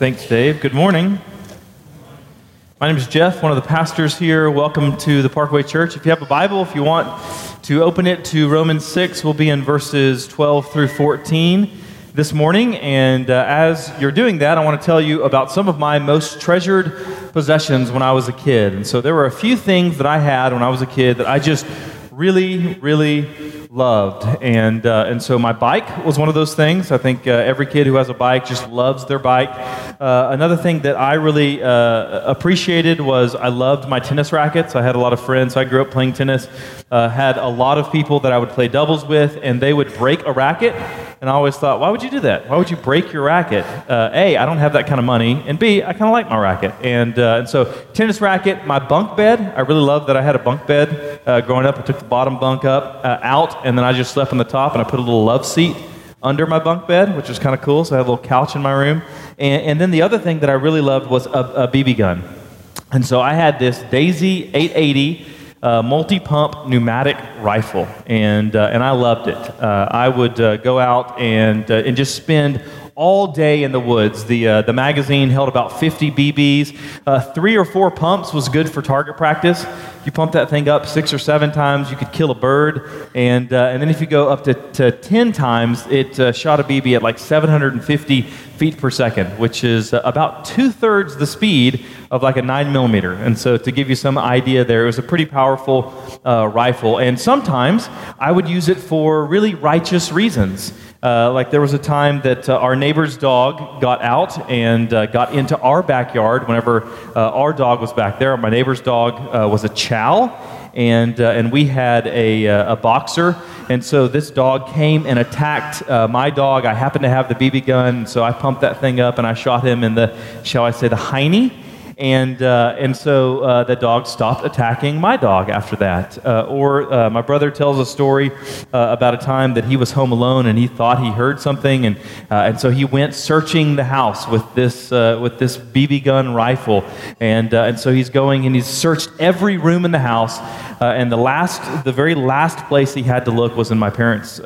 Thanks, Dave. Good morning. My name is Jeff, one of the pastors here. Welcome to the Parkway Church. If you have a Bible, if you want to open it to Romans 6, we'll be in verses 12 through 14 this morning. And as you're doing that, I want to tell you about some of my most treasured possessions when I was a kid. And so there were a few things that I had when I was a kid that I just really loved. And so my bike was one of those things. I think every kid who has a bike just loves their bike. Another thing that I really appreciated was I loved my tennis rackets. I had a lot of friends. I grew up playing tennis, had a lot of people that I would play doubles with, and they would break a racket. And I always thought, why would you do that? Why would you break your racket? A, I don't have that kind of money, and B, I kind of like my racket. And so tennis racket, my bunk bed, I really loved that I had a bunk bed growing up. I took the bottom bunk up, out, and then I just slept on the top, and I put a little love seat under my bunk bed, which was kind of cool, so I had a little couch in my room. And then the other thing that I really loved was a BB gun. And so I had this Daisy 880 multi-pump pneumatic rifle, and I loved it. I would go out and just spend all day in the woods. The magazine held about 50 BBs. 3 or 4 pumps was good for target practice. You pump that thing up 6 or 7 times, you could kill a bird. And then if you go up to 10 times, it shot a BB at like 750 feet per second, which is about 2/3 the speed of like a 9mm. And so to give you some idea there, it was a pretty powerful rifle. And sometimes I would use it for really righteous reasons. Like there was a time that our neighbor's dog got out and got into our backyard whenever our dog was back there. My neighbor's dog was a chow, and we had a boxer. And so this dog came and attacked my dog. I happened to have the BB gun, so I pumped that thing up and I shot him in the, shall I say, the hiney. And so the dog stopped attacking my dog after that. Or my brother tells a story about a time that he was home alone and he thought he heard something, and so he went searching the house with this BB gun rifle, and so he's going and he's searched every room in the house, and the very last place he had to look was in my parents'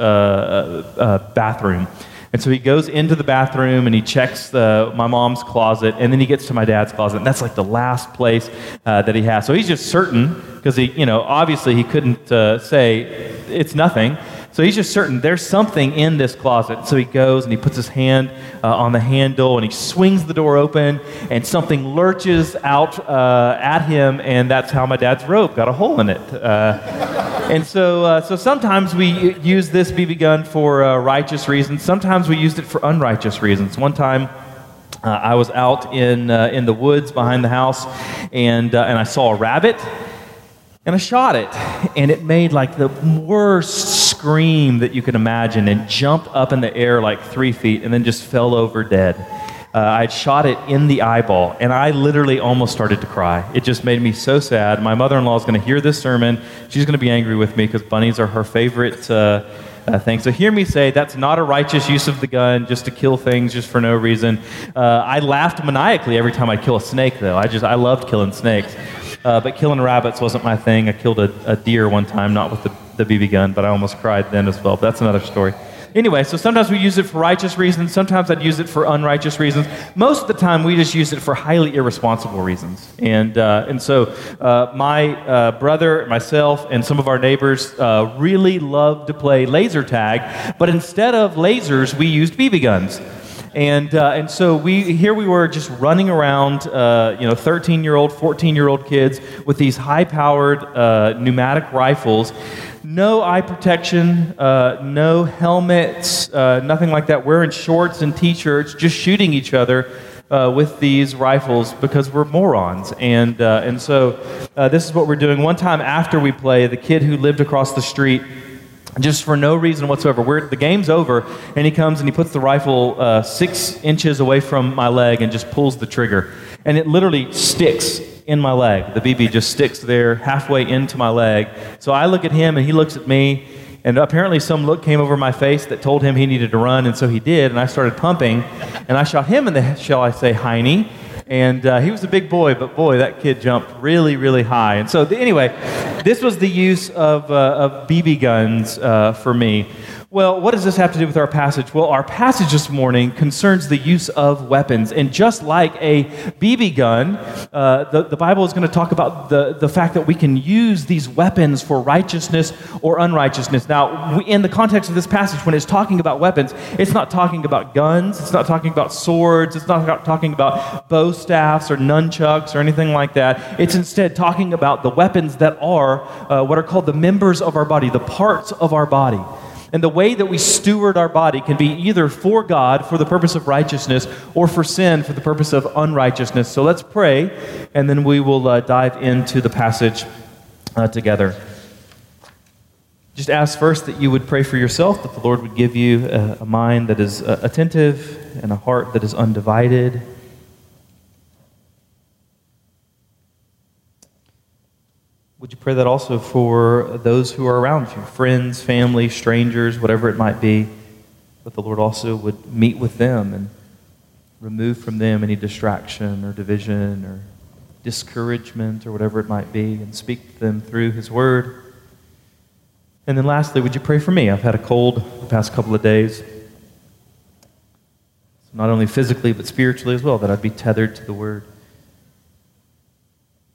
bathroom. And so he goes into the bathroom and he checks my mom's closet, and then he gets to my dad's closet, and that's like the last place that he has. So he's just certain, because he, you know, obviously he couldn't say it's nothing. So he's just certain there's something in this closet. So he goes and he puts his hand on the handle and he swings the door open, and something lurches out at him, and that's how my dad's robe got a hole in it. And so sometimes we use this BB gun for righteous reasons. Sometimes we used it for unrighteous reasons. One time, I was out in the woods behind the house, and I saw a rabbit, and I shot it, and it made like the worst scream that you can imagine, and jumped up in the air like 3 feet, and then just fell over dead. I shot it in the eyeball, and I literally almost started to cry. It just made me so sad. My mother-in-law is going to hear this sermon. She's going to be angry with me because bunnies are her favorite thing. So hear me say that's not a righteous use of the gun, just to kill things just for no reason. I laughed maniacally every time I'd kill a snake, though. I loved killing snakes. But killing rabbits wasn't my thing. I killed a deer one time, not with the BB gun, but I almost cried then as well. But that's another story. Anyway, so sometimes we use it for righteous reasons. Sometimes I'd use it for unrighteous reasons. Most of the time, we just use it for highly irresponsible reasons. And so my brother, myself, and some of our neighbors really loved to play laser tag. But instead of lasers, we used BB guns. And so we were just running around, 13-year-old, 14-year-old kids with these high-powered pneumatic rifles. No eye protection, no helmets, nothing like that. Wearing shorts and t-shirts, just shooting each other with these rifles because we're morons. And so this is what we're doing. One time after we play, the kid who lived across the street, just for no reason whatsoever, the game's over, and he comes and he puts the rifle 6 inches away from my leg and just pulls the trigger. And it literally sticks in my leg. The BB just sticks there halfway into my leg. So I look at him and he looks at me, and apparently some look came over my face that told him he needed to run, and so he did, and I started pumping, and I shot him in the, shall I say, hiney. And he was a big boy, but boy, that kid jumped really, really high. And so, anyway, this was the use of BB guns for me. Well, what does this have to do with our passage? Well, our passage this morning concerns the use of weapons. And just like a BB gun, the Bible is going to talk about the fact that we can use these weapons for righteousness or unrighteousness. Now, in the context of this passage, when it's talking about weapons, it's not talking about guns. It's not talking about swords. It's not talking about bow staffs or nunchucks or anything like that. It's instead talking about the weapons that are what are called the members of our body, the parts of our body. And the way that we steward our body can be either for God, for the purpose of righteousness, or for sin, for the purpose of unrighteousness. So let's pray, and then we will dive into the passage together. Just ask first that you would pray for yourself, that the Lord would give you a mind that is attentive and a heart that is undivided. Would you pray that also for those who are around you, friends, family, strangers, whatever it might be, that the Lord also would meet with them and remove from them any distraction or division or discouragement or whatever it might be, and speak to them through His Word. And then lastly, would you pray for me? I've had a cold the past couple of days, so not only physically but spiritually as well, that I'd be tethered to the Word.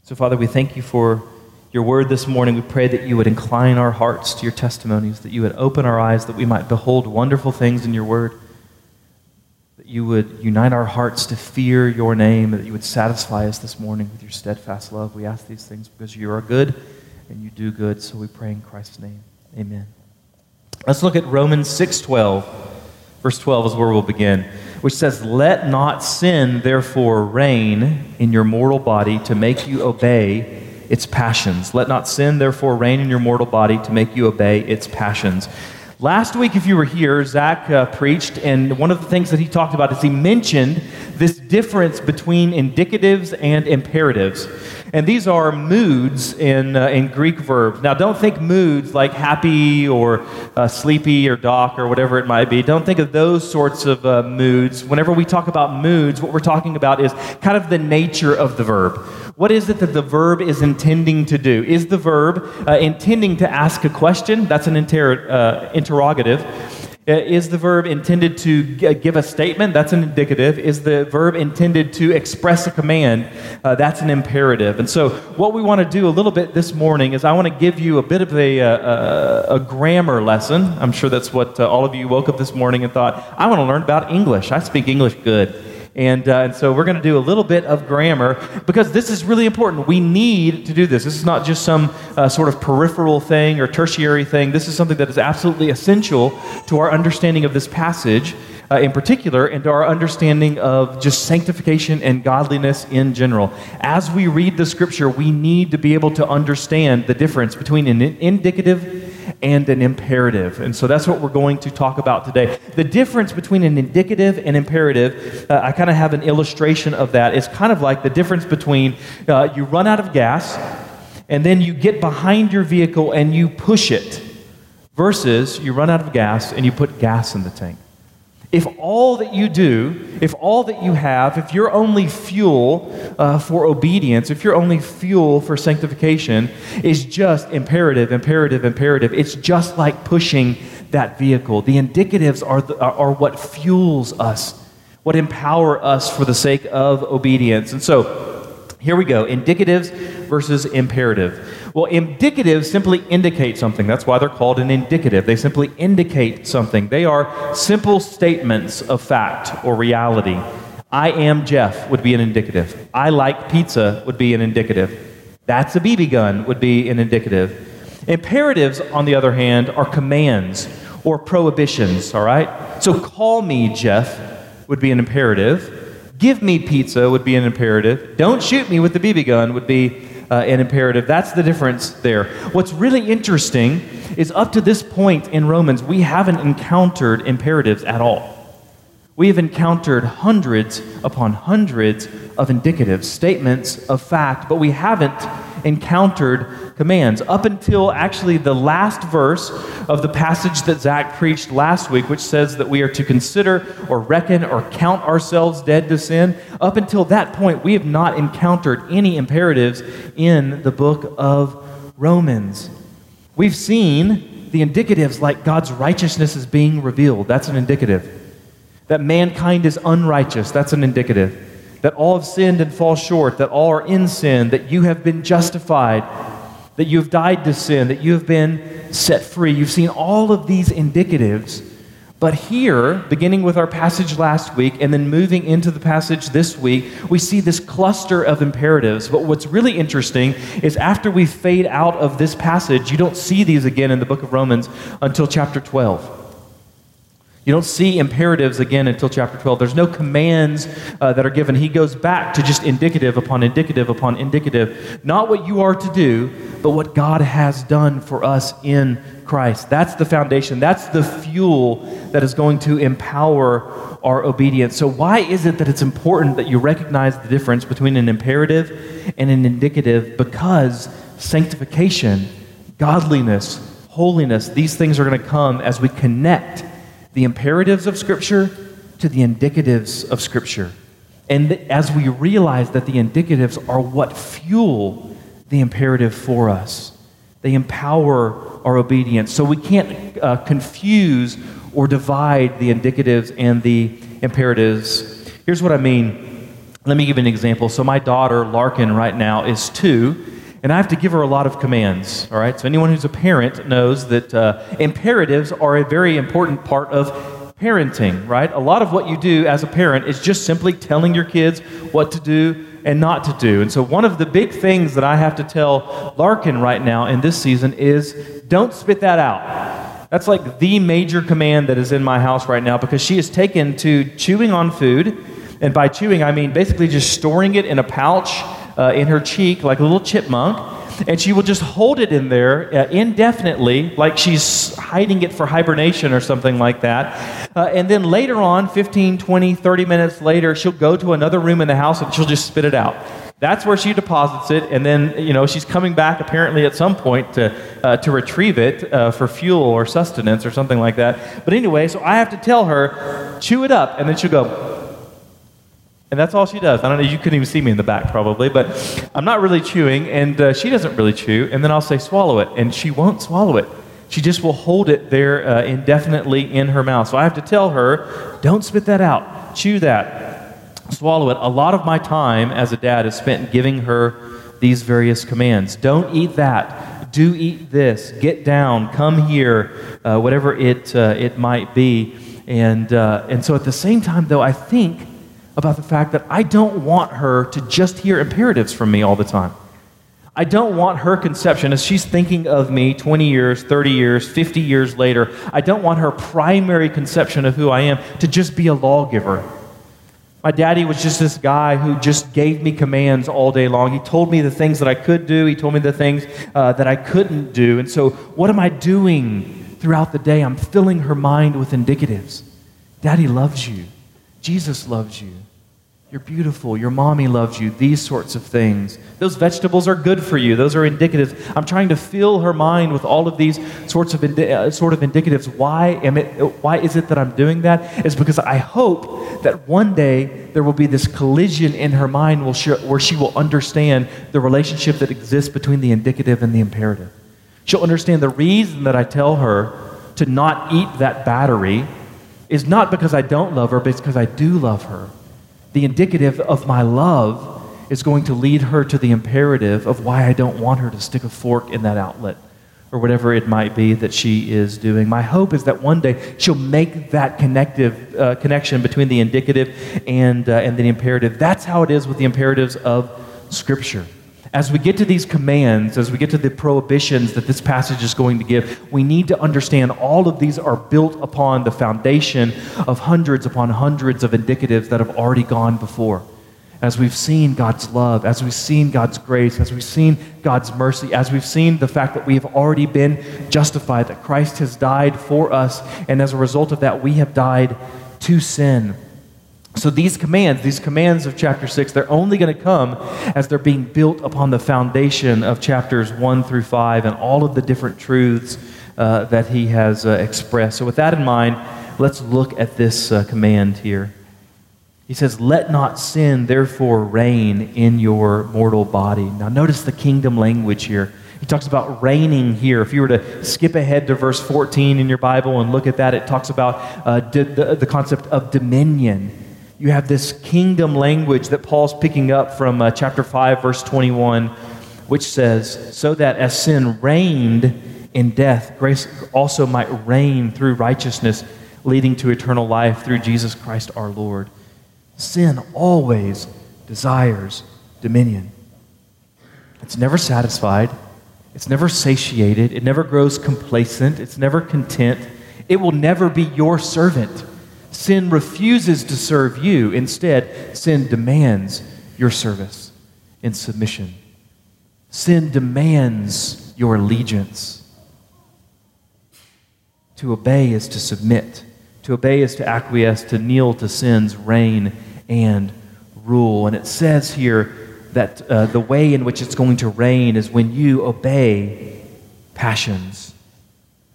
So Father, we thank you for Your word this morning. We pray that you would incline our hearts to your testimonies, that you would open our eyes, that we might behold wonderful things in your word, that you would unite our hearts to fear your name, that you would satisfy us this morning with your steadfast love. We ask these things because you are good and you do good, so we pray in Christ's name. Amen. Let's look at Romans 6:12. Verse 12 is where we'll begin, which says, "Let not sin therefore reign in your mortal body to make you obey its passions. Let not sin, therefore, reign in your mortal body to make you obey its passions." Last week, if you were here, Zach preached, and one of the things that he talked about is he mentioned this difference between indicatives and imperatives. And these are moods in Greek verbs. Now, don't think moods like happy or sleepy or doc or whatever it might be. Don't think of those sorts of moods. Whenever we talk about moods, what we're talking about is kind of the nature of the verb. What is it that the verb is intending to do? Is the verb intending to ask a question? That's an interrogative. Is the verb intended to give a statement? That's an indicative. Is the verb intended to express a command? That's an imperative. And so what we want to do a little bit this morning is I want to give you a bit of a grammar lesson. I'm sure that's what all of you woke up this morning and thought, I want to learn about English. I speak English good. And so we're going to do a little bit of grammar because this is really important. We need to do this. This is not just some sort of peripheral thing or tertiary thing. This is something that is absolutely essential to our understanding of this passage in particular, and to our understanding of just sanctification and godliness in general. As we read the Scripture, we need to be able to understand the difference between an indicative and an imperative. And so that's what we're going to talk about today. The difference between an indicative and imperative, I kind of have an illustration of that. It's kind of like the difference between you run out of gas and then you get behind your vehicle and you push it, versus you run out of gas and you put gas in the tank. If all that you do, if all that you have, if you're only fuel for obedience, if you're only fuel for sanctification, is just imperative, imperative, imperative, it's just like pushing that vehicle. The indicatives are what fuels us, what empower us for the sake of obedience. And so, here we go, indicatives versus imperative. Well, indicatives simply indicate something. That's why they're called an indicative. They simply indicate something. They are simple statements of fact or reality. I am Jeff would be an indicative. I like pizza would be an indicative. That's a BB gun would be an indicative. Imperatives, on the other hand, are commands or prohibitions, all right? So call me Jeff would be an imperative. Give me pizza would be an imperative. Don't shoot me with the BB gun would be an imperative. That's the difference there. What's really interesting is up to this point in Romans, we haven't encountered imperatives at all. We have encountered hundreds upon hundreds of indicatives, statements of fact, but we haven't encountered commands up until actually the last verse of the passage that Zach preached last week, which says that we are to consider or reckon or count ourselves dead to sin. Up until that point, we have not encountered any imperatives in the book of Romans. We've seen the indicatives like God's righteousness is being revealed. That's an indicative. That mankind is unrighteous. That's an indicative. That all have sinned and fall short. That all are in sin. That you have been justified. That you have died to sin. That you have been set free. You've seen all of these indicatives. But here, beginning with our passage last week and then moving into the passage this week, we see this cluster of imperatives. But what's really interesting is after we fade out of this passage, you don't see these again in the book of Romans until chapter 12. You don't see imperatives again until chapter 12. There's no commands that are given. He goes back to just indicative upon indicative upon indicative. Not what you are to do, but what God has done for us in Christ. That's the foundation. That's the fuel that is going to empower our obedience. So why is it that it's important that you recognize the difference between an imperative and an indicative? Because sanctification, godliness, holiness, these things are going to come as we connect the imperatives of Scripture to the indicatives of Scripture. And as we realize that the indicatives are what fuel the imperative for us, they empower our obedience. So we can't confuse or divide the indicatives and the imperatives. Here's what I mean. Let me give you an example. So my daughter, Larkin, right now is 2, and I have to give her a lot of commands, all right? So anyone who's a parent knows that imperatives are a very important part of parenting, right? A lot of what you do as a parent is just simply telling your kids what to do and not to do. And so one of the big things that I have to tell Larkin right now in this season is don't spit that out. That's like the major command that is in my house right now because she is taken to chewing on food. And by chewing, I mean basically just storing it in a pouch in her cheek like a little chipmunk, and she will just hold it in there indefinitely, like she's hiding it for hibernation or something like that. And then later on, 15, 20, 30 minutes later, she'll go to another room in the house and she'll just spit it out. That's where she deposits it, and then she's coming back apparently at some point to retrieve it for fuel or sustenance or something like that. But anyway, so I have to tell her, chew it up, and then she'll go. And that's all she does. I don't know, you couldn't even see me in the back probably, but I'm not really chewing, and she doesn't really chew, and then I'll say swallow it, and she won't swallow it. She just will hold it there indefinitely in her mouth. So I have to tell her, don't spit that out, chew that, swallow it. A lot of my time as a dad is spent giving her these various commands. Don't eat that, do eat this, get down, come here, whatever it might be. And so at the same time though, I think about the fact that I don't want her to just hear imperatives from me all the time. I don't want her conception, as she's thinking of me 20 years, 30 years, 50 years later, I don't want her primary conception of who I am to just be a lawgiver. My daddy was just this guy who just gave me commands all day long. He told me the things that I could do. He told me the things that I couldn't do. And so what am I doing throughout the day? I'm filling her mind with indicatives. Daddy loves you. Jesus loves you. You're beautiful. Your mommy loves you. These sorts of things. Those vegetables are good for you. Those are indicatives. I'm trying to fill her mind with all of these sorts of indicatives. Why is it that I'm doing that? It's because I hope that one day there will be this collision in her mind where she will understand the relationship that exists between the indicative and the imperative. She'll understand the reason that I tell her to not eat that battery is not because I don't love her, but it's because I do love her. The indicative of my love is going to lead her to the imperative of why I don't want her to stick a fork in that outlet or whatever it might be that she is doing. My hope is that one day she'll make that connection between the indicative and the imperative. That's how it is with the imperatives of Scripture. As we get to these commands, as we get to the prohibitions that this passage is going to give, we need to understand all of these are built upon the foundation of hundreds upon hundreds of indicatives that have already gone before. As we've seen God's love, as we've seen God's grace, as we've seen God's mercy, as we've seen the fact that we have already been justified, that Christ has died for us, and as a result of that, we have died to sin. So these commands of chapter 6, they're only going to come as they're being built upon the foundation of chapters 1 through 5 and all of the different truths that he has expressed. So with that in mind, let's look at this command here. He says, "Let not sin, therefore, reign in your mortal body." Now notice the kingdom language here. He talks about reigning here. If you were to skip ahead to verse 14 in your Bible and look at that, it talks about the concept of dominion. You have this kingdom language that Paul's picking up from chapter 5, verse 21, which says, so that as sin reigned in death, grace also might reign through righteousness, leading to eternal life through Jesus Christ our Lord. Sin always desires dominion. It's never satisfied. It's never satiated. It never grows complacent. It's never content. It will never be your servant. Sin refuses to serve you. Instead, sin demands your service in submission. Sin demands your allegiance. To obey is to submit. To obey is to acquiesce, to kneel to sin's reign and rule. And it says here that the way in which it's going to reign is when you obey passions,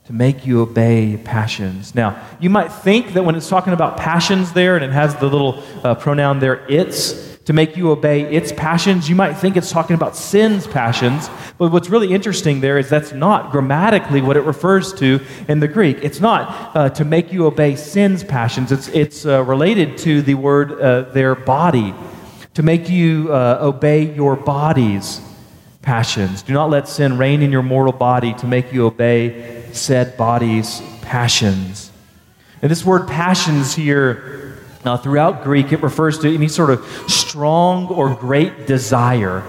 to make you obey passions. Now, you might think that when it's talking about passions there, and it has the little pronoun there, its, to make you obey its passions, you might think it's talking about sin's passions, but what's really interesting there is that's not grammatically what it refers to in the Greek. It's not to make you obey sin's passions. It's related to the word their body, to make you obey your body's passions. Do not let sin reign in your mortal body to make you obey said body's passions. And this word passions here, throughout Greek, it refers to any sort of strong or great desire.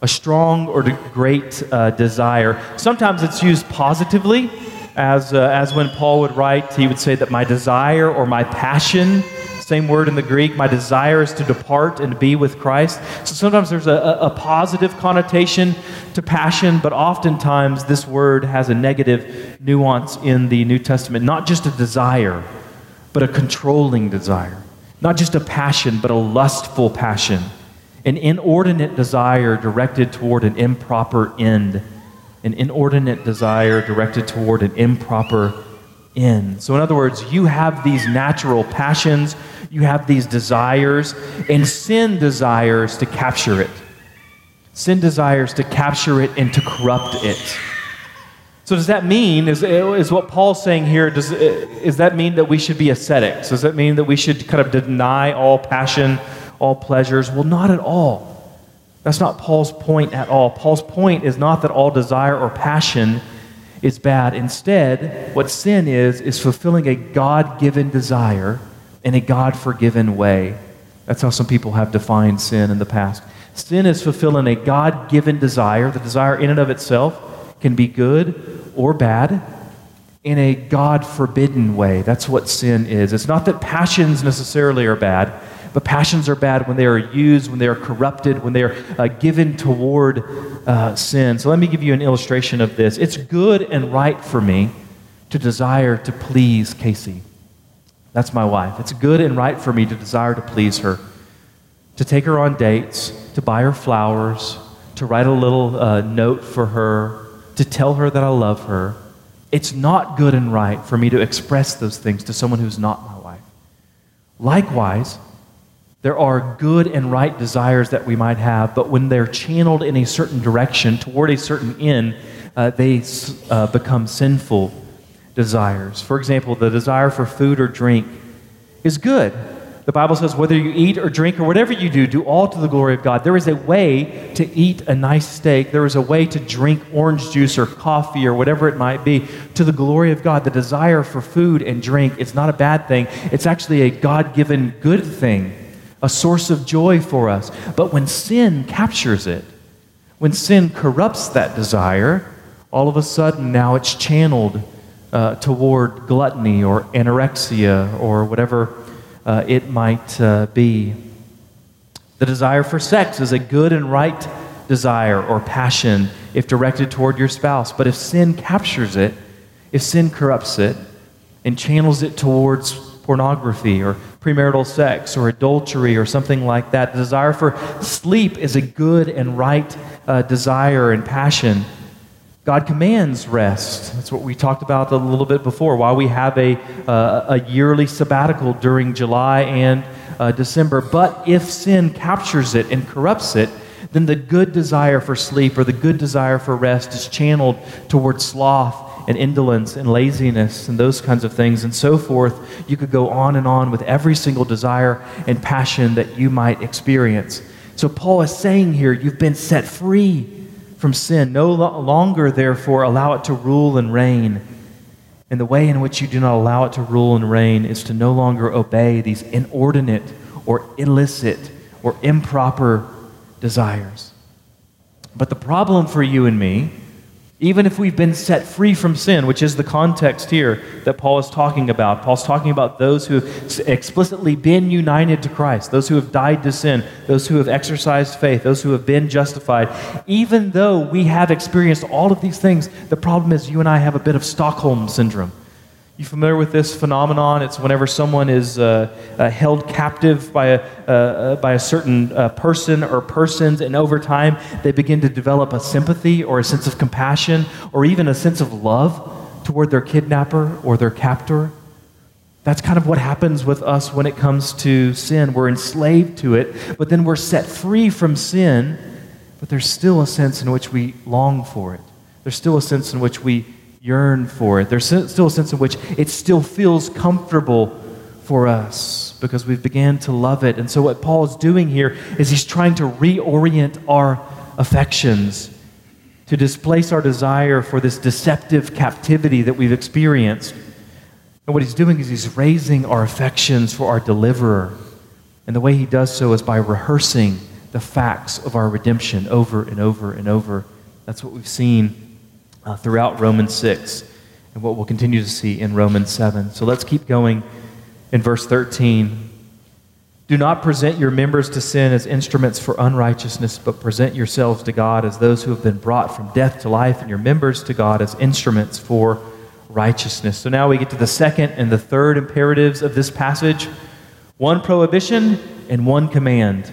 A strong or great desire. Sometimes it's used positively, as when Paul would write, he would say that my desire or my passion, same word in the Greek, my desire is to depart and be with Christ. So sometimes there's a positive connotation to passion, but oftentimes this word has a negative nuance in the New Testament. Not just a desire, but a controlling desire. Not just a passion, but a lustful passion. An inordinate desire directed toward an improper end. An inordinate desire directed toward an improper end. So in other words, you have these natural passions, you have these desires, and sin desires to capture it. Sin desires to capture it and to corrupt it. So does that mean, is what Paul's saying here, does that mean that we should be ascetics? Does that mean that we should kind of deny all passion, all pleasures? Well, not at all. That's not Paul's point at all. Paul's point is not that all desire or passion is bad. Instead, what sin is fulfilling a God-given desire in a God-forgiven way. That's how some people have defined sin in the past. Sin is fulfilling a God-given desire. The desire in and of itself can be good or bad in a God-forbidden way. That's what sin is. It's not that passions necessarily are bad, but passions are bad when they are used, when they are corrupted, when they are given toward sin. So let me give you an illustration of this. It's good and right for me to desire to please Casey. That's my wife. It's good and right for me to desire to please her, to take her on dates, to buy her flowers, to write a little note for her, to tell her that I love her. It's not good and right for me to express those things to someone who's not my wife. Likewise, there are good and right desires that we might have, but when they're channeled in a certain direction, toward a certain end, they become sinful desires. For example, the desire for food or drink is good. The Bible says whether you eat or drink or whatever you do, do all to the glory of God. There is a way to eat a nice steak. There is a way to drink orange juice or coffee or whatever it might be to the glory of God. The desire for food and drink is not a bad thing. It's actually a God-given good thing, a source of joy for us. But when sin captures it, when sin corrupts that desire, all of a sudden now it's channeled toward gluttony or anorexia or whatever it might be. The desire for sex is a good and right desire or passion if directed toward your spouse. But if sin captures it, if sin corrupts it and channels it towards pornography or premarital sex or adultery or something like that. The desire for sleep is a good and right desire and passion. God commands rest. That's what we talked about a little bit before, why we have a yearly sabbatical during July and December. But if sin captures it and corrupts it, then the good desire for sleep or the good desire for rest is channeled toward sloth and indolence and laziness and those kinds of things and so forth. You could go on and on with every single desire and passion that you might experience. So Paul is saying here, you've been set free from sin. No longer, therefore, allow it to rule and reign. And the way in which you do not allow it to rule and reign is to no longer obey these inordinate or illicit or improper desires. But the problem for you and me, even if we've been set free from sin, which is the context here that Paul is talking about. Paul's talking about those who have explicitly been united to Christ, those who have died to sin, those who have exercised faith, those who have been justified. Even though we have experienced all of these things, the problem is you and I have a bit of Stockholm syndrome. You familiar with this phenomenon? It's whenever someone is held captive by a certain person or persons, and over time they begin to develop a sympathy or a sense of compassion or even a sense of love toward their kidnapper or their captor. That's kind of what happens with us when it comes to sin. We're enslaved to it, but then we're set free from sin, but there's still a sense in which we long for it. There's still a sense in which we yearn for it. There's still a sense in which it still feels comfortable for us because we've began to love it. And so what Paul is doing here is he's trying to reorient our affections to displace our desire for this deceptive captivity that we've experienced. And what he's doing is he's raising our affections for our deliverer. And the way he does so is by rehearsing the facts of our redemption over and over and over. That's what we've seen throughout Romans 6 and what we'll continue to see in Romans 7. So let's keep going in verse 13. Do not present your members to sin as instruments for unrighteousness, but present yourselves to God as those who have been brought from death to life, and your members to God as instruments for righteousness. So now we get to the second and the third imperatives of this passage. One prohibition and one command.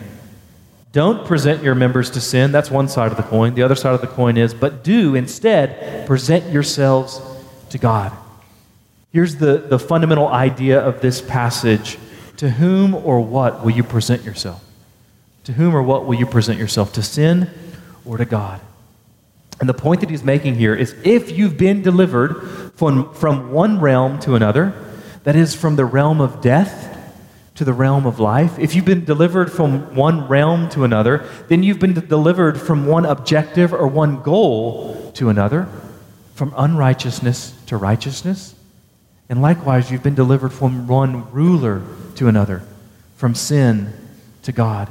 Don't present your members to sin. That's one side of the coin. The other side of the coin is, but do instead present yourselves to God. Here's the fundamental idea of this passage. To whom or what will you present yourself? To whom or what will you present yourself? To sin or to God? And the point that he's making here is if you've been delivered from one realm to another, that is from the realm of death to the realm of life. If you've been delivered from one realm to another, then you've been delivered from one objective or one goal to another, from unrighteousness to righteousness. And likewise, you've been delivered from one ruler to another, from sin to God.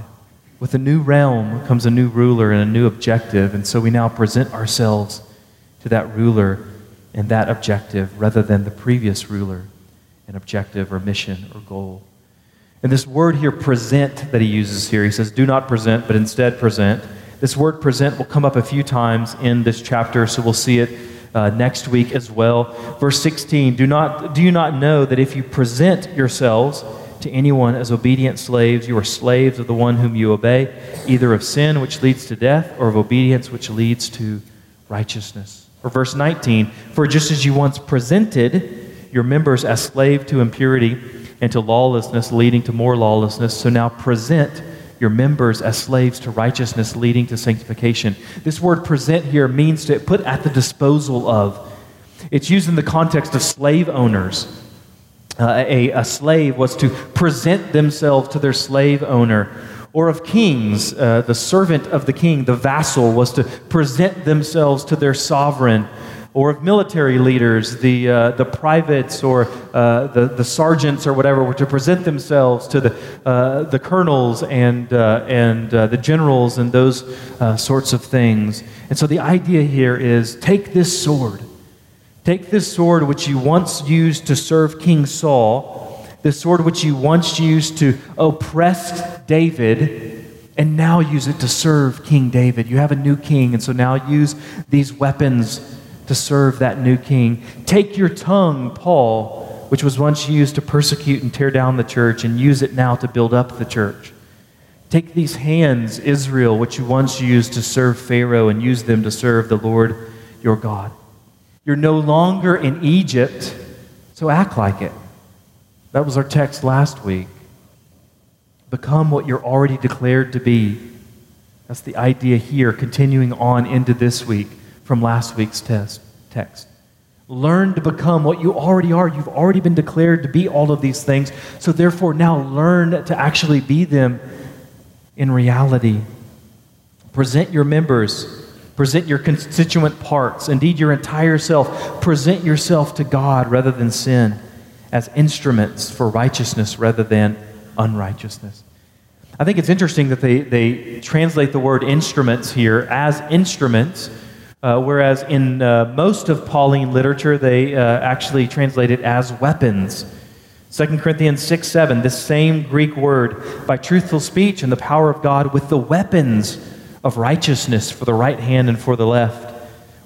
With a new realm comes a new ruler and a new objective, and so we now present ourselves to that ruler and that objective rather than the previous ruler and objective or mission or goal. And this word here, present, that he uses here, he says, do not present, but instead present. This word present will come up a few times in this chapter, so we'll see it next week as well. Verse 16, do you not know that if you present yourselves to anyone as obedient slaves, you are slaves of the one whom you obey, either of sin, which leads to death, or of obedience, which leads to righteousness. Or verse 19, for just as you once presented your members as slaves to impurity, and to lawlessness, leading to more lawlessness. So now present your members as slaves to righteousness, leading to sanctification. This word present here means to put at the disposal of. It's used in the context of slave owners. A slave was to present themselves to their slave owner. Or of kings, the servant of the king, the vassal, was to present themselves to their sovereign. Or of military leaders, the privates or the sergeants or whatever were to present themselves to the colonels and the generals and those sorts of things. And so the idea here is take this sword which you once used to serve King Saul, this sword which you once used to oppress David, and now use it to serve King David. You have a new king, and so now use these weapons to serve that new king. Take your tongue, Paul, which was once used to persecute and tear down the church, and use it now to build up the church. Take these hands, Israel, which you once used to serve Pharaoh, and use them to serve the Lord your God. You're no longer in Egypt, so act like it. That was our text last week. Become what you're already declared to be, That's the idea here, continuing on into this week from last week's text. Learn to become what you already are. You've already been declared to be all of these things. So therefore now learn to actually be them in reality. Present your members. Present your constituent parts. Indeed, your entire self. Present yourself to God rather than sin, as instruments for righteousness rather than unrighteousness. I think it's interesting that they translate the word instruments here as instruments, whereas in most of Pauline literature, they actually translate it as weapons. 2 Corinthians 6:7, this same Greek word, by truthful speech and the power of God with the weapons of righteousness for the right hand and for the left.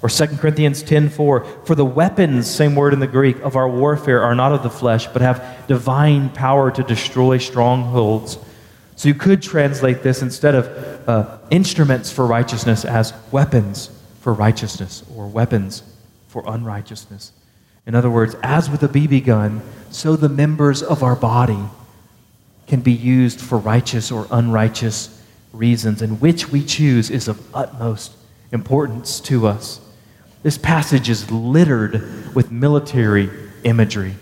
Or 2 Corinthians 10:4, for the weapons, same word in the Greek, of our warfare are not of the flesh, but have divine power to destroy strongholds. So you could translate this instead of instruments for righteousness as weapons for righteousness, or weapons for unrighteousness. In other words, as with a BB gun, so the members of our body can be used for righteous or unrighteous reasons, and which we choose is of utmost importance to us. This passage is littered with military imagery.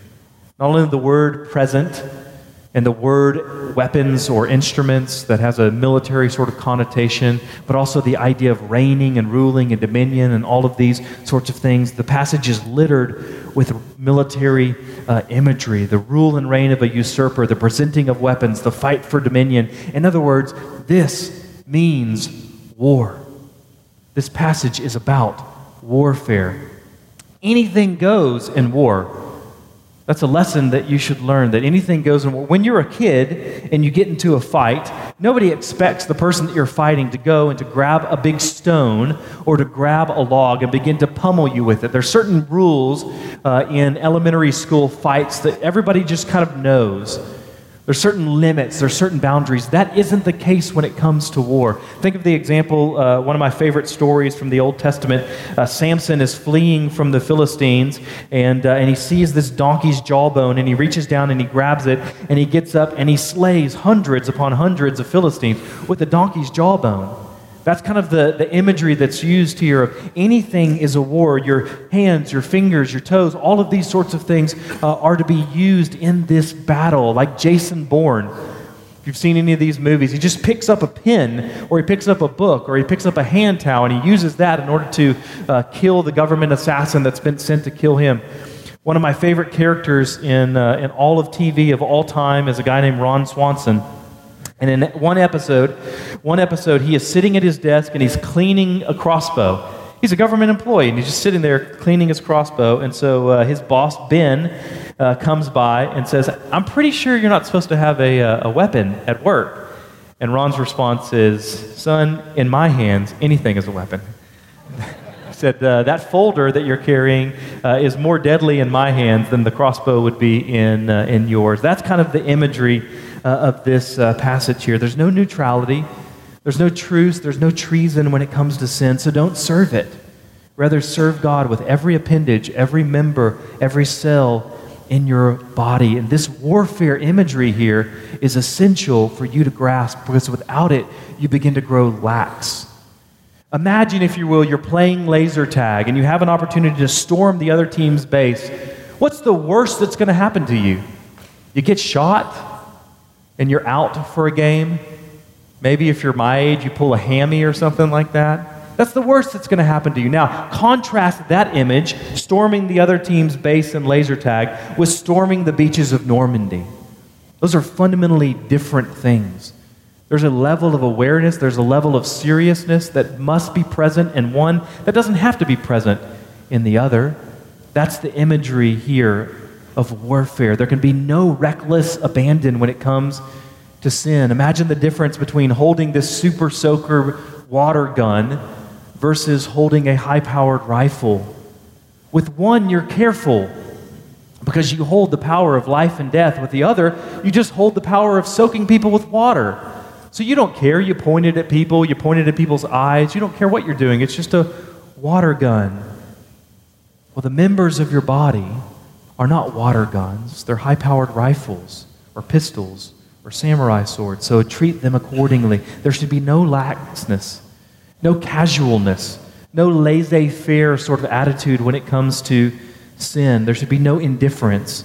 Not only the word present and the word weapons or instruments that has a military sort of connotation, but also the idea of reigning and ruling and dominion and all of these sorts of things. The passage is littered with military imagery, the rule and reign of a usurper, the presenting of weapons, the fight for dominion. In other words, this means war. This passage is about warfare. Anything goes in war. That's a lesson that you should learn, that anything goes in war. When you're a kid and you get into a fight, nobody expects the person that you're fighting to go and to grab a big stone or to grab a log and begin to pummel you with it. There's certain rules in elementary school fights that everybody just kind of knows. There's certain limits, there's certain boundaries. That isn't the case when it comes to war. Think of the example, one of my favorite stories from the Old Testament. Samson is fleeing from the Philistines, and he sees this donkey's jawbone, and he reaches down and he grabs it, and he gets up and he slays hundreds upon hundreds of Philistines with the donkey's jawbone. That's kind of the imagery that's used here of anything is a war. Your hands, your fingers, your toes, all of these sorts of things are to be used in this battle. Like Jason Bourne, if you've seen any of these movies, he just picks up a pen, or he picks up a book, or he picks up a hand towel, and he uses that in order to kill the government assassin that's been sent to kill him. One of my favorite characters in all of TV of all time is a guy named Ron Swanson. And in one episode, he is sitting at his desk and he's cleaning a crossbow. He's a government employee and he's just sitting there cleaning his crossbow. And so his boss, Ben, comes by and says, "I'm pretty sure you're not supposed to have a weapon at work." And Ron's response is, "Son, in my hands, anything is a weapon." He said, "That folder that you're carrying is more deadly in my hands than the crossbow would be in yours." That's kind of the imagery of this passage here. There's no neutrality, there's no truce, there's no treason when it comes to sin, so don't serve it. Rather, serve God with every appendage, every member, every cell in your body. And this warfare imagery here is essential for you to grasp, because without it, you begin to grow lax. Imagine, if you will, you're playing laser tag and you have an opportunity to storm the other team's base. What's the worst that's going to happen to you? You get shot, and you're out for a game. Maybe if you're my age, you pull a hammy or something like that. That's the worst that's going to happen to you. Now, contrast that image, storming the other team's base and laser tag, with storming the beaches of Normandy. Those are fundamentally different things. There's a level of awareness, there's a level of seriousness that must be present in one that doesn't have to be present in the other. That's the imagery here of warfare. There can be no reckless abandon when it comes to sin. Imagine the difference between holding this super soaker water gun versus holding a high-powered rifle. With one, you're careful because you hold the power of life and death. With the other, you just hold the power of soaking people with water. So you don't care. You point it at people. You point it at people's eyes. You don't care what you're doing. It's just a water gun. Well, the members of your body are not water guns. They're high-powered rifles or pistols or samurai sword, so treat them accordingly. There should be no laxness, no casualness, no laissez-faire sort of attitude when it comes to sin. There should be no indifference.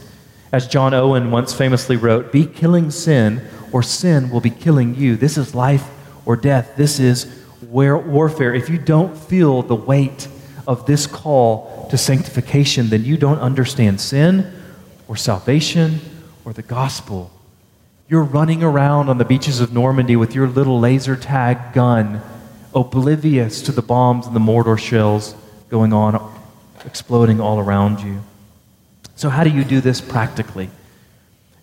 As John Owen once famously wrote, "Be killing sin, or sin will be killing you. This is life or death. This is warfare. If you don't feel the weight of this call to sanctification, then you don't understand sin or salvation or the gospel. You're running around on the beaches of Normandy with your little laser tag gun, oblivious to the bombs and the mortar shells going on, exploding all around you." So how do you do this practically?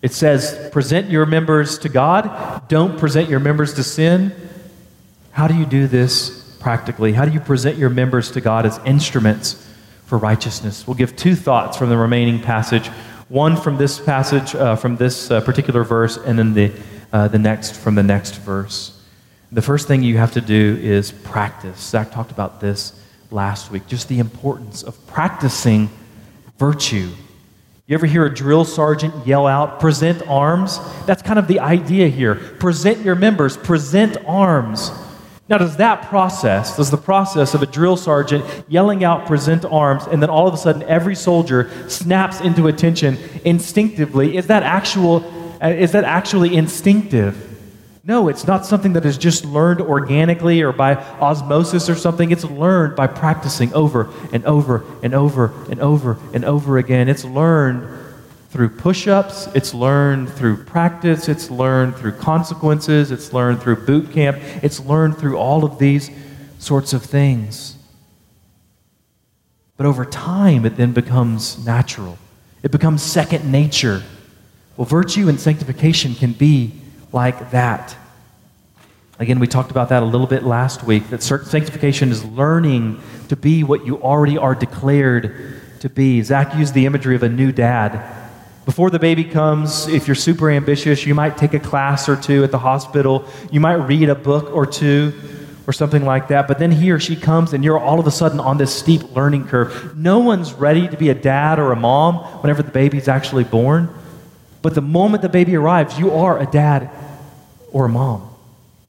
It says, present your members to God. Don't present your members to sin. How do you do this practically? How do you present your members to God as instruments for righteousness? We'll give two thoughts from the remaining passage. One from this passage, particular verse, and then the next from the next verse. The first thing you have to do is practice. Zach talked about this last week, just the importance of practicing virtue. You ever hear a drill sergeant yell out, "Present arms"? That's kind of the idea here. Present your members, present arms. Now, does the process of a drill sergeant yelling out, "Present arms," and then all of a sudden every soldier snaps into attention instinctively, is that actually instinctive? No, it's not something that is just learned organically or by osmosis or something. It's learned by practicing over and over and over and over and over again. It's learned through push-ups. It's learned through practice. It's learned through consequences. It's learned through boot camp. It's learned through all of these sorts of things. But over time, it then becomes natural. It becomes second nature. Well, virtue and sanctification can be like that. Again, we talked about that a little bit last week, that sanctification is learning to be what you already are declared to be. Zach used the imagery of a new dad. Before the baby comes, if you're super ambitious, you might take a class or two at the hospital. You might read a book or two or something like that. But then he or she comes and you're all of a sudden on this steep learning curve. No one's ready to be a dad or a mom whenever the baby's actually born. But the moment the baby arrives, you are a dad or a mom.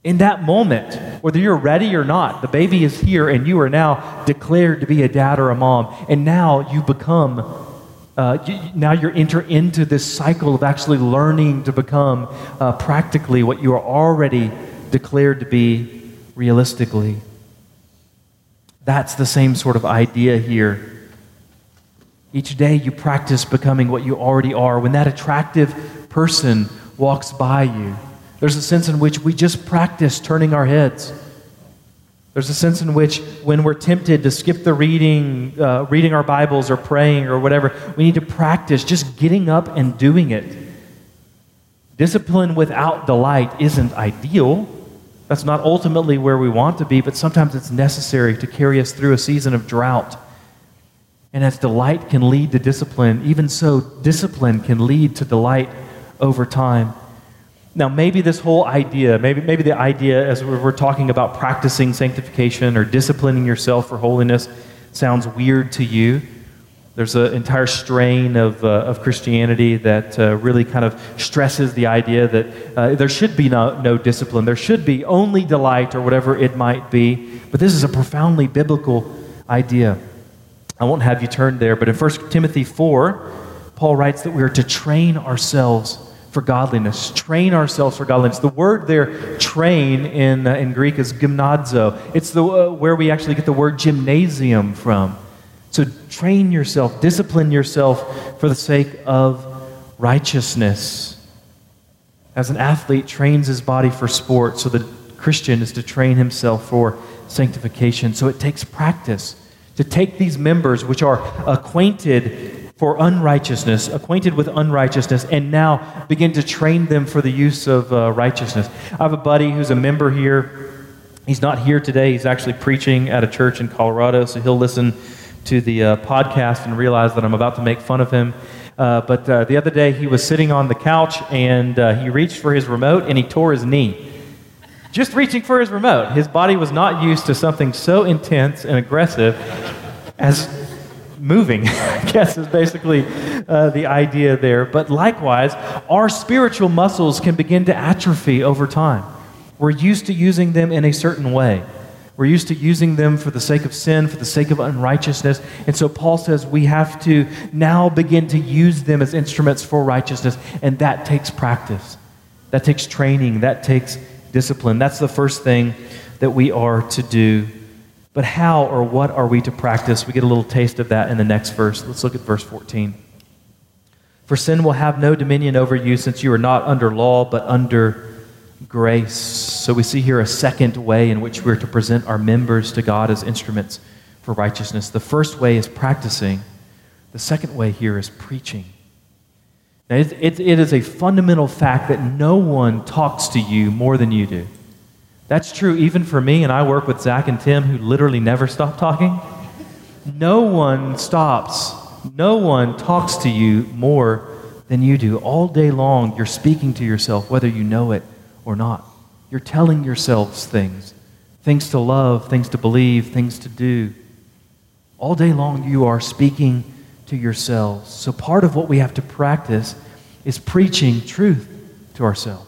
In that moment, whether you're ready or not, the baby is here and you are now declared to be a dad or a mom. And now you become, now you enter into this cycle of actually learning to become practically what you are already declared to be realistically. That's the same sort of idea here. Each day you practice becoming what you already are. When that attractive person walks by you, there's a sense in which we just practice turning our heads. There's a sense in which when we're tempted to skip the reading our Bibles or praying or whatever, we need to practice just getting up and doing it. Discipline without delight isn't ideal. That's not ultimately where we want to be, but sometimes it's necessary to carry us through a season of drought. And as delight can lead to discipline, even so, discipline can lead to delight over time. Now, maybe this whole idea, maybe the idea as we're talking about practicing sanctification or disciplining yourself for holiness sounds weird to you. There's an entire strain of Christianity that really kind of stresses the idea that there should be no discipline. There should be only delight or whatever it might be. But this is a profoundly biblical idea. I won't have you turn there, but in 1 Timothy 4, Paul writes that we are to train ourselves for godliness. Train ourselves for godliness. The word there, train, in Greek is gymnazo. It's where we actually get the word gymnasium from. So train yourself, discipline yourself for the sake of righteousness. As an athlete trains his body for sport, so the Christian is to train himself for sanctification. So it takes practice to take these members which are acquainted with unrighteousness, and now begin to train them for the use of righteousness. I have a buddy who's a member here. He's not here today. He's actually preaching at a church in Colorado, so he'll listen to the podcast and realize that I'm about to make fun of him. But the other day he was sitting on the couch, and he reached for his remote, and he tore his knee. Just reaching for his remote. His body was not used to something so intense and aggressive as moving, I guess, is basically the idea there. But likewise, our spiritual muscles can begin to atrophy over time. We're used to using them in a certain way. We're used to using them for the sake of sin, for the sake of unrighteousness. And so Paul says we have to now begin to use them as instruments for righteousness. And that takes practice. That takes training. That takes discipline. That's the first thing that we are to do. But how or what are we to practice? We get a little taste of that in the next verse. Let's look at verse 14. For sin will have no dominion over you, since you are not under law, but under grace. So we see here a second way in which we're to present our members to God as instruments for righteousness. The first way is practicing. The second way here is preaching. Now, it is a fundamental fact that no one talks to you more than you do. That's true even for me, and I work with Zach and Tim, who literally never stop talking. No one stops. No one talks to you more than you do. All day long, you're speaking to yourself, whether you know it or not. You're telling yourselves things, things to love, things to believe, things to do. All day long you are speaking to yourselves. So part of what we have to practice is preaching truth to ourselves.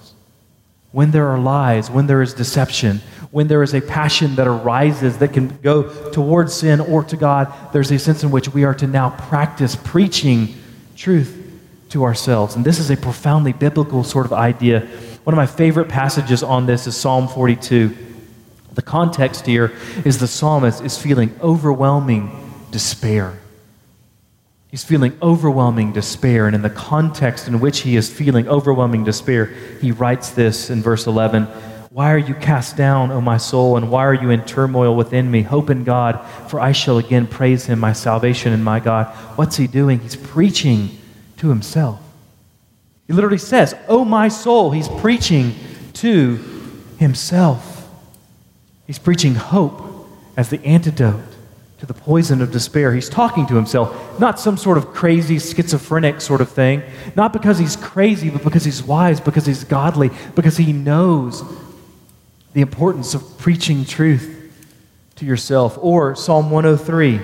When there are lies, when there is deception, when there is a passion that arises that can go towards sin or to God, there's a sense in which we are to now practice preaching truth to ourselves. And this is a profoundly biblical sort of idea. One of my favorite passages on this is Psalm 42. The context here is the psalmist is feeling overwhelming despair. He's feeling overwhelming despair, and in the context in which he is feeling overwhelming despair, he writes this in verse 11, "Why are you cast down, O my soul, and why are you in turmoil within me? Hope in God, for I shall again praise him, my salvation and my God." What's he doing? He's preaching to himself. He literally says, "Oh, my soul." He's preaching to himself. He's preaching hope as the antidote to the poison of despair. He's talking to himself, not some sort of crazy, schizophrenic sort of thing, not because he's crazy, but because he's wise, because he's godly, because he knows the importance of preaching truth to yourself. Or Psalm 103.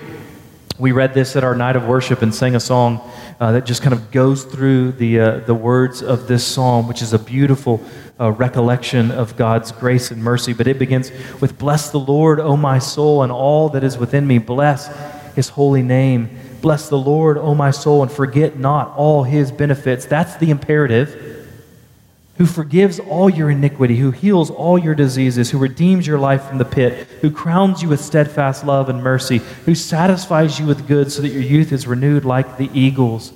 We read this at our night of worship and sang a song that just kind of goes through the words of this psalm, which is a beautiful recollection of God's grace and mercy. But it begins with, "Bless the Lord, O my soul, and all that is within me. Bless his holy name. Bless the Lord, O my soul, and forget not all his benefits." That's the imperative. "Who forgives all your iniquity, who heals all your diseases, who redeems your life from the pit, who crowns you with steadfast love and mercy, who satisfies you with good so that your youth is renewed like the eagles."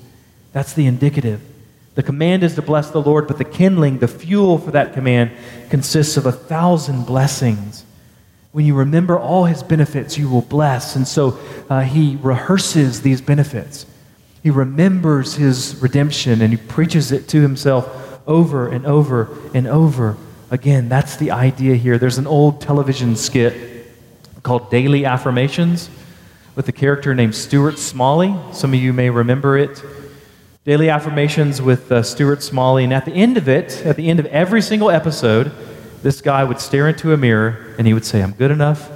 That's the indicative. The command is to bless the Lord, but the kindling, the fuel for that command, consists of 1,000 blessings. When you remember all his benefits, you will bless. And so he rehearses these benefits. He remembers his redemption, and he preaches it to himself over and over and over again. That's the idea here. There's an old television skit called Daily Affirmations with a character named Stuart Smalley. Some of you may remember it. Daily Affirmations with Stuart Smalley. And at the end of it, at the end of every single episode, this guy would stare into a mirror and he would say, "I'm good enough,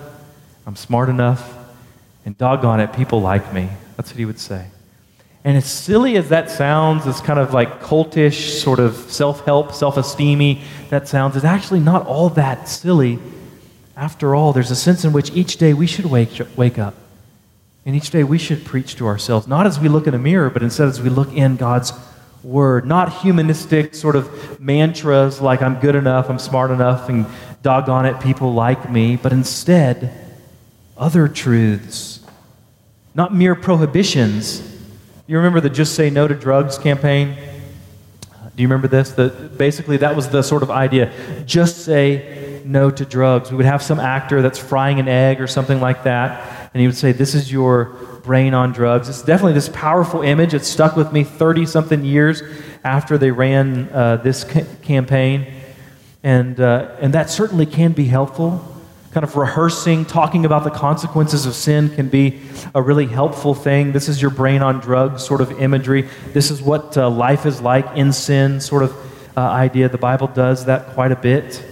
I'm smart enough, and doggone it, people like me." That's what he would say. And as silly as that sounds, it's kind of like cultish, sort of self-help, self-esteemy, that sounds, it's actually not all that silly. After all, there's a sense in which each day we should wake up. And each day we should preach to ourselves, not as we look in a mirror, but instead as we look in God's Word. Not humanistic sort of mantras like, "I'm good enough, I'm smart enough, and doggone it, people like me," but instead, other truths. Not mere prohibitions. You remember the Just Say No to Drugs campaign? Do you remember this? Basically, that was the sort of idea. Just say no to drugs. We would have some actor that's frying an egg or something like that, and he would say, "This is your brain on drugs." It's definitely this powerful image. It stuck with me 30-something years after they ran this campaign. And that certainly can be helpful. Kind of rehearsing, talking about the consequences of sin can be a really helpful thing. This is your brain on drugs sort of imagery. This is what life is like in sin sort of idea. The Bible does that quite a bit.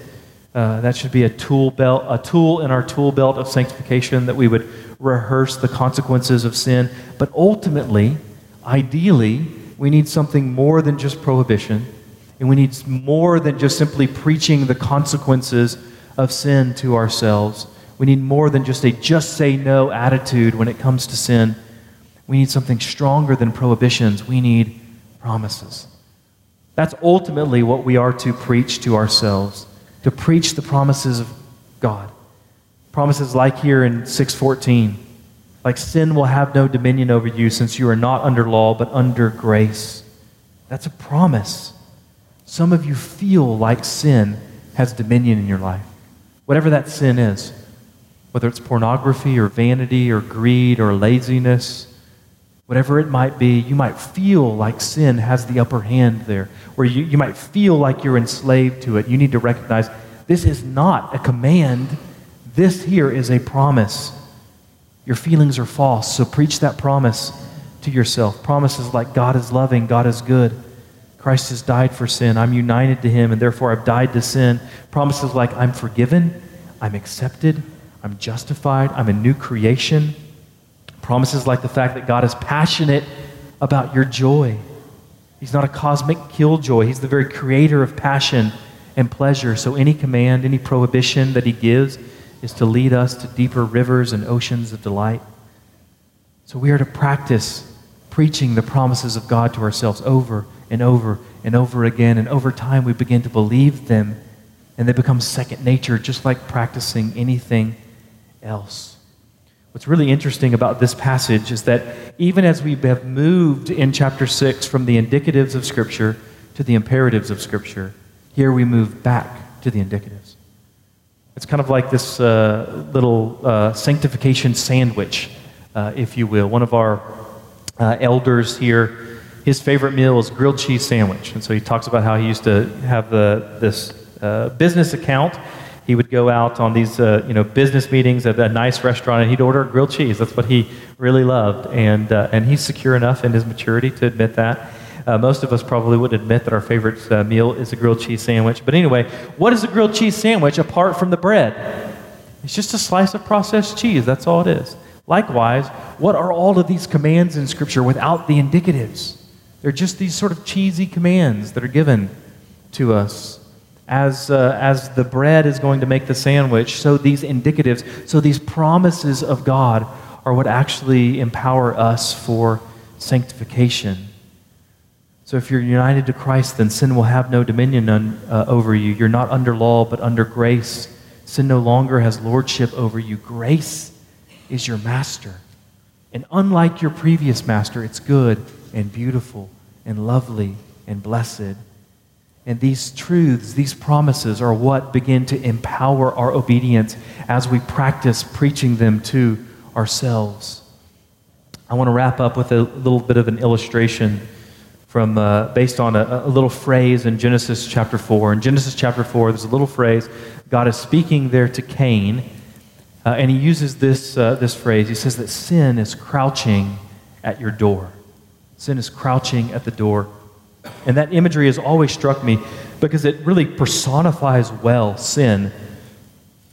That should be a tool in our tool belt of sanctification that we would rehearse the consequences of sin. But ultimately, ideally, we need something more than just prohibition, and we need more than just simply preaching the consequences of sin to ourselves. We need more than just a just say no attitude when it comes to sin. We need something stronger than prohibitions. We need promises. That's ultimately what we are to preach to ourselves, to preach the promises of God. Promises like here in 6:14, like sin will have no dominion over you since you are not under law but under grace. That's a promise. Some of you feel like sin has dominion in your life, whatever that sin is, whether it's pornography or vanity or greed or laziness. Whatever it might be, you might feel like sin has the upper hand there, where you might feel like you're enslaved to it. You need to recognize this is not a command. This here is a promise. Your feelings are false, so preach that promise to yourself. Promises like God is loving, God is good. Christ has died for sin. I'm united to him, and therefore I've died to sin. Promises like I'm forgiven, I'm accepted, I'm justified, I'm a new creation. Promises like the fact that God is passionate about your joy. He's not a cosmic killjoy. He's the very creator of passion and pleasure. So any command, any prohibition that he gives is to lead us to deeper rivers and oceans of delight. So we are to practice preaching the promises of God to ourselves over and over and over again. And over time, we begin to believe them, and they become second nature, just like practicing anything else. What's really interesting about this passage is that even as we have moved in chapter 6 from the indicatives of Scripture to the imperatives of Scripture, here we move back to the indicatives. It's kind of like this little sanctification sandwich, if you will. One of our elders here, his favorite meal is grilled cheese sandwich. And so he talks about how he used to have this business account. He would go out on these business meetings at a nice restaurant, and he'd order grilled cheese. That's what he really loved, and he's secure enough in his maturity to admit that. Most of us probably would admit that our favorite meal is a grilled cheese sandwich. But anyway, what is a grilled cheese sandwich apart from the bread? It's just a slice of processed cheese. That's all it is. Likewise, what are all of these commands in Scripture without the indicatives? They're just these sort of cheesy commands that are given to us. As the bread is going to make the sandwich, so these indicatives, so these promises of God are what actually empower us for sanctification. So if you're united to Christ, then sin will have no dominion over you. You're not under law, but under grace. Sin no longer has lordship over you. Grace is your master. And unlike your previous master, it's good and beautiful and lovely and blessed. And these truths, these promises are what begin to empower our obedience as we practice preaching them to ourselves. I want to wrap up with a little bit of an illustration from based on a little phrase in Genesis chapter 4. In Genesis chapter 4, there's a little phrase. God is speaking there to Cain, and he uses this phrase. He says that sin is crouching at your door. Sin is crouching at the door. And that imagery has always struck me because it really personifies well sin.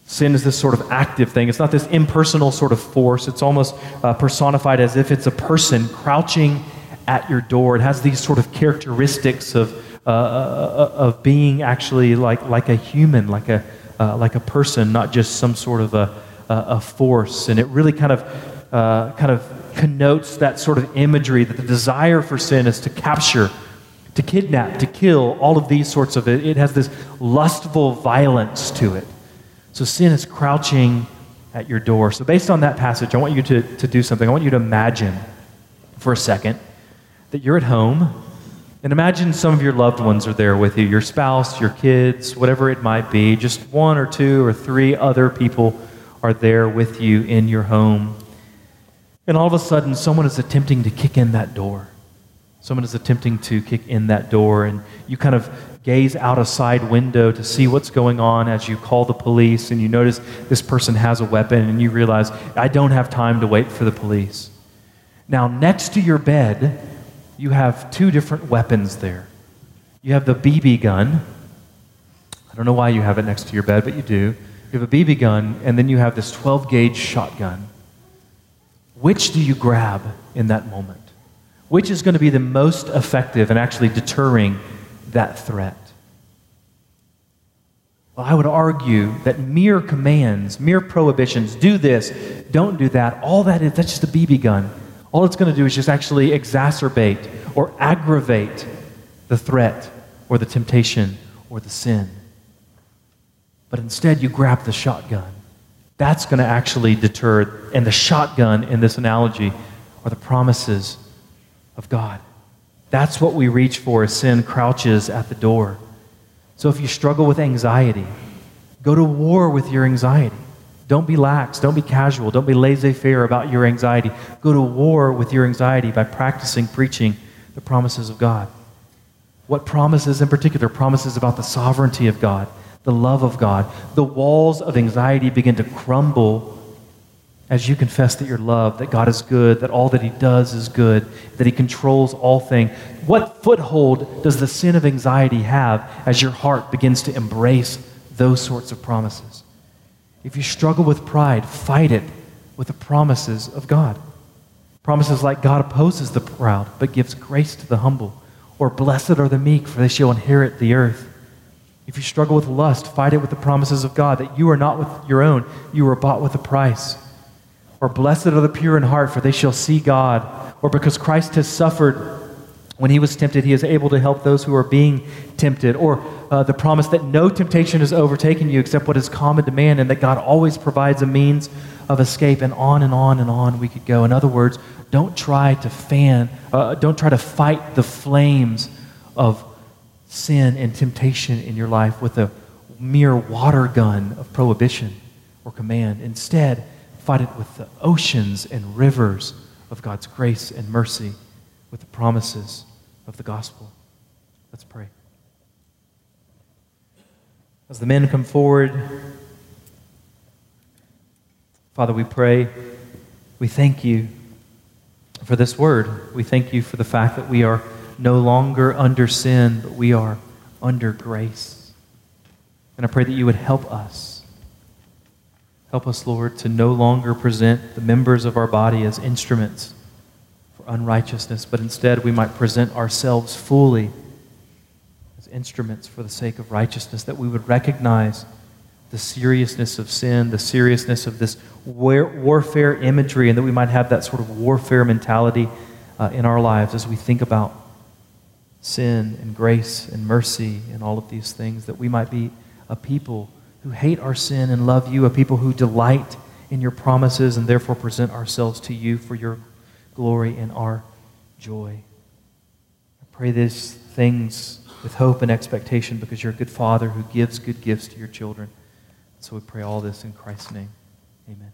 Sin is this sort of active thing. It's not this impersonal sort of force. It's almost personified as if it's a person crouching at your door. It has these sort of characteristics of being actually like a human, like a person, not just some sort of a force. And it really kind of connotes that sort of imagery that the desire for sin is to capture, to kidnap, to kill, all of these sorts of it. It has this lustful violence to it. So sin is crouching at your door. So based on that passage, I want you to do something. I want you to imagine for a second that you're at home, and imagine some of your loved ones are there with you, your spouse, your kids, whatever it might be. Just one or two or three other people are there with you in your home. And all of a sudden, someone is attempting to kick in that door. Someone is attempting to kick in that door, and you kind of gaze out a side window to see what's going on as you call the police, and you notice this person has a weapon, and you realize, I don't have time to wait for the police. Now, next to your bed, you have two different weapons there. You have the BB gun. I don't know why you have it next to your bed, but you do. You have a BB gun, and then you have this 12-gauge shotgun. which do you grab in that moment? Which is going to be the most effective in actually deterring that threat? Well, I would argue that mere commands, mere prohibitions, do this, don't do that, all that is, that's just a BB gun. All it's going to do is just actually exacerbate or aggravate the threat or the temptation or the sin. But instead, you grab the shotgun. That's going to actually deter. And the shotgun in this analogy are the promises of God. That's what we reach for as sin crouches at the door. So if you struggle with anxiety, go to war with your anxiety. Don't be lax. Don't be casual. Don't be laissez-faire about your anxiety. Go to war with your anxiety by practicing preaching the promises of God. What promises in particular? Promises about the sovereignty of God, the love of God. The walls of anxiety begin to crumble as you confess that you're loved, that God is good, that all that He does is good, that He controls all things. What foothold does the sin of anxiety have as your heart begins to embrace those sorts of promises? If you struggle with pride, fight it with the promises of God. Promises like God opposes the proud but gives grace to the humble, or blessed are the meek, for they shall inherit the earth. If you struggle with lust, fight it with the promises of God, that you are not with your own, you were bought with a price. Or blessed are the pure in heart, for they shall see God. Or because Christ has suffered when He was tempted, He is able to help those who are being tempted. Or the promise that no temptation has overtaken you except what is common to man, and that God always provides a means of escape, and on and on and on we could go. In other words, don't try to fight the flames of sin and temptation in your life with a mere water gun of prohibition or command. Instead, fight it with the oceans and rivers of God's grace and mercy, with the promises of the gospel. Let's pray. As the men come forward, Father, we pray, we thank You for this word. We thank You for the fact that we are no longer under sin, but we are under grace. And I pray that You would help us. Help us, Lord, to no longer present the members of our body as instruments for unrighteousness, but instead we might present ourselves fully as instruments for the sake of righteousness, that we would recognize the seriousness of sin, the seriousness of this warfare imagery, and that we might have that sort of warfare mentality in our lives as we think about sin and grace and mercy and all of these things, that we might be a people who hate our sin and love You, a people who delight in Your promises and therefore present ourselves to You for Your glory and our joy. I pray these things with hope and expectation because You're a good Father who gives good gifts to Your children. So we pray all this in Christ's name. Amen.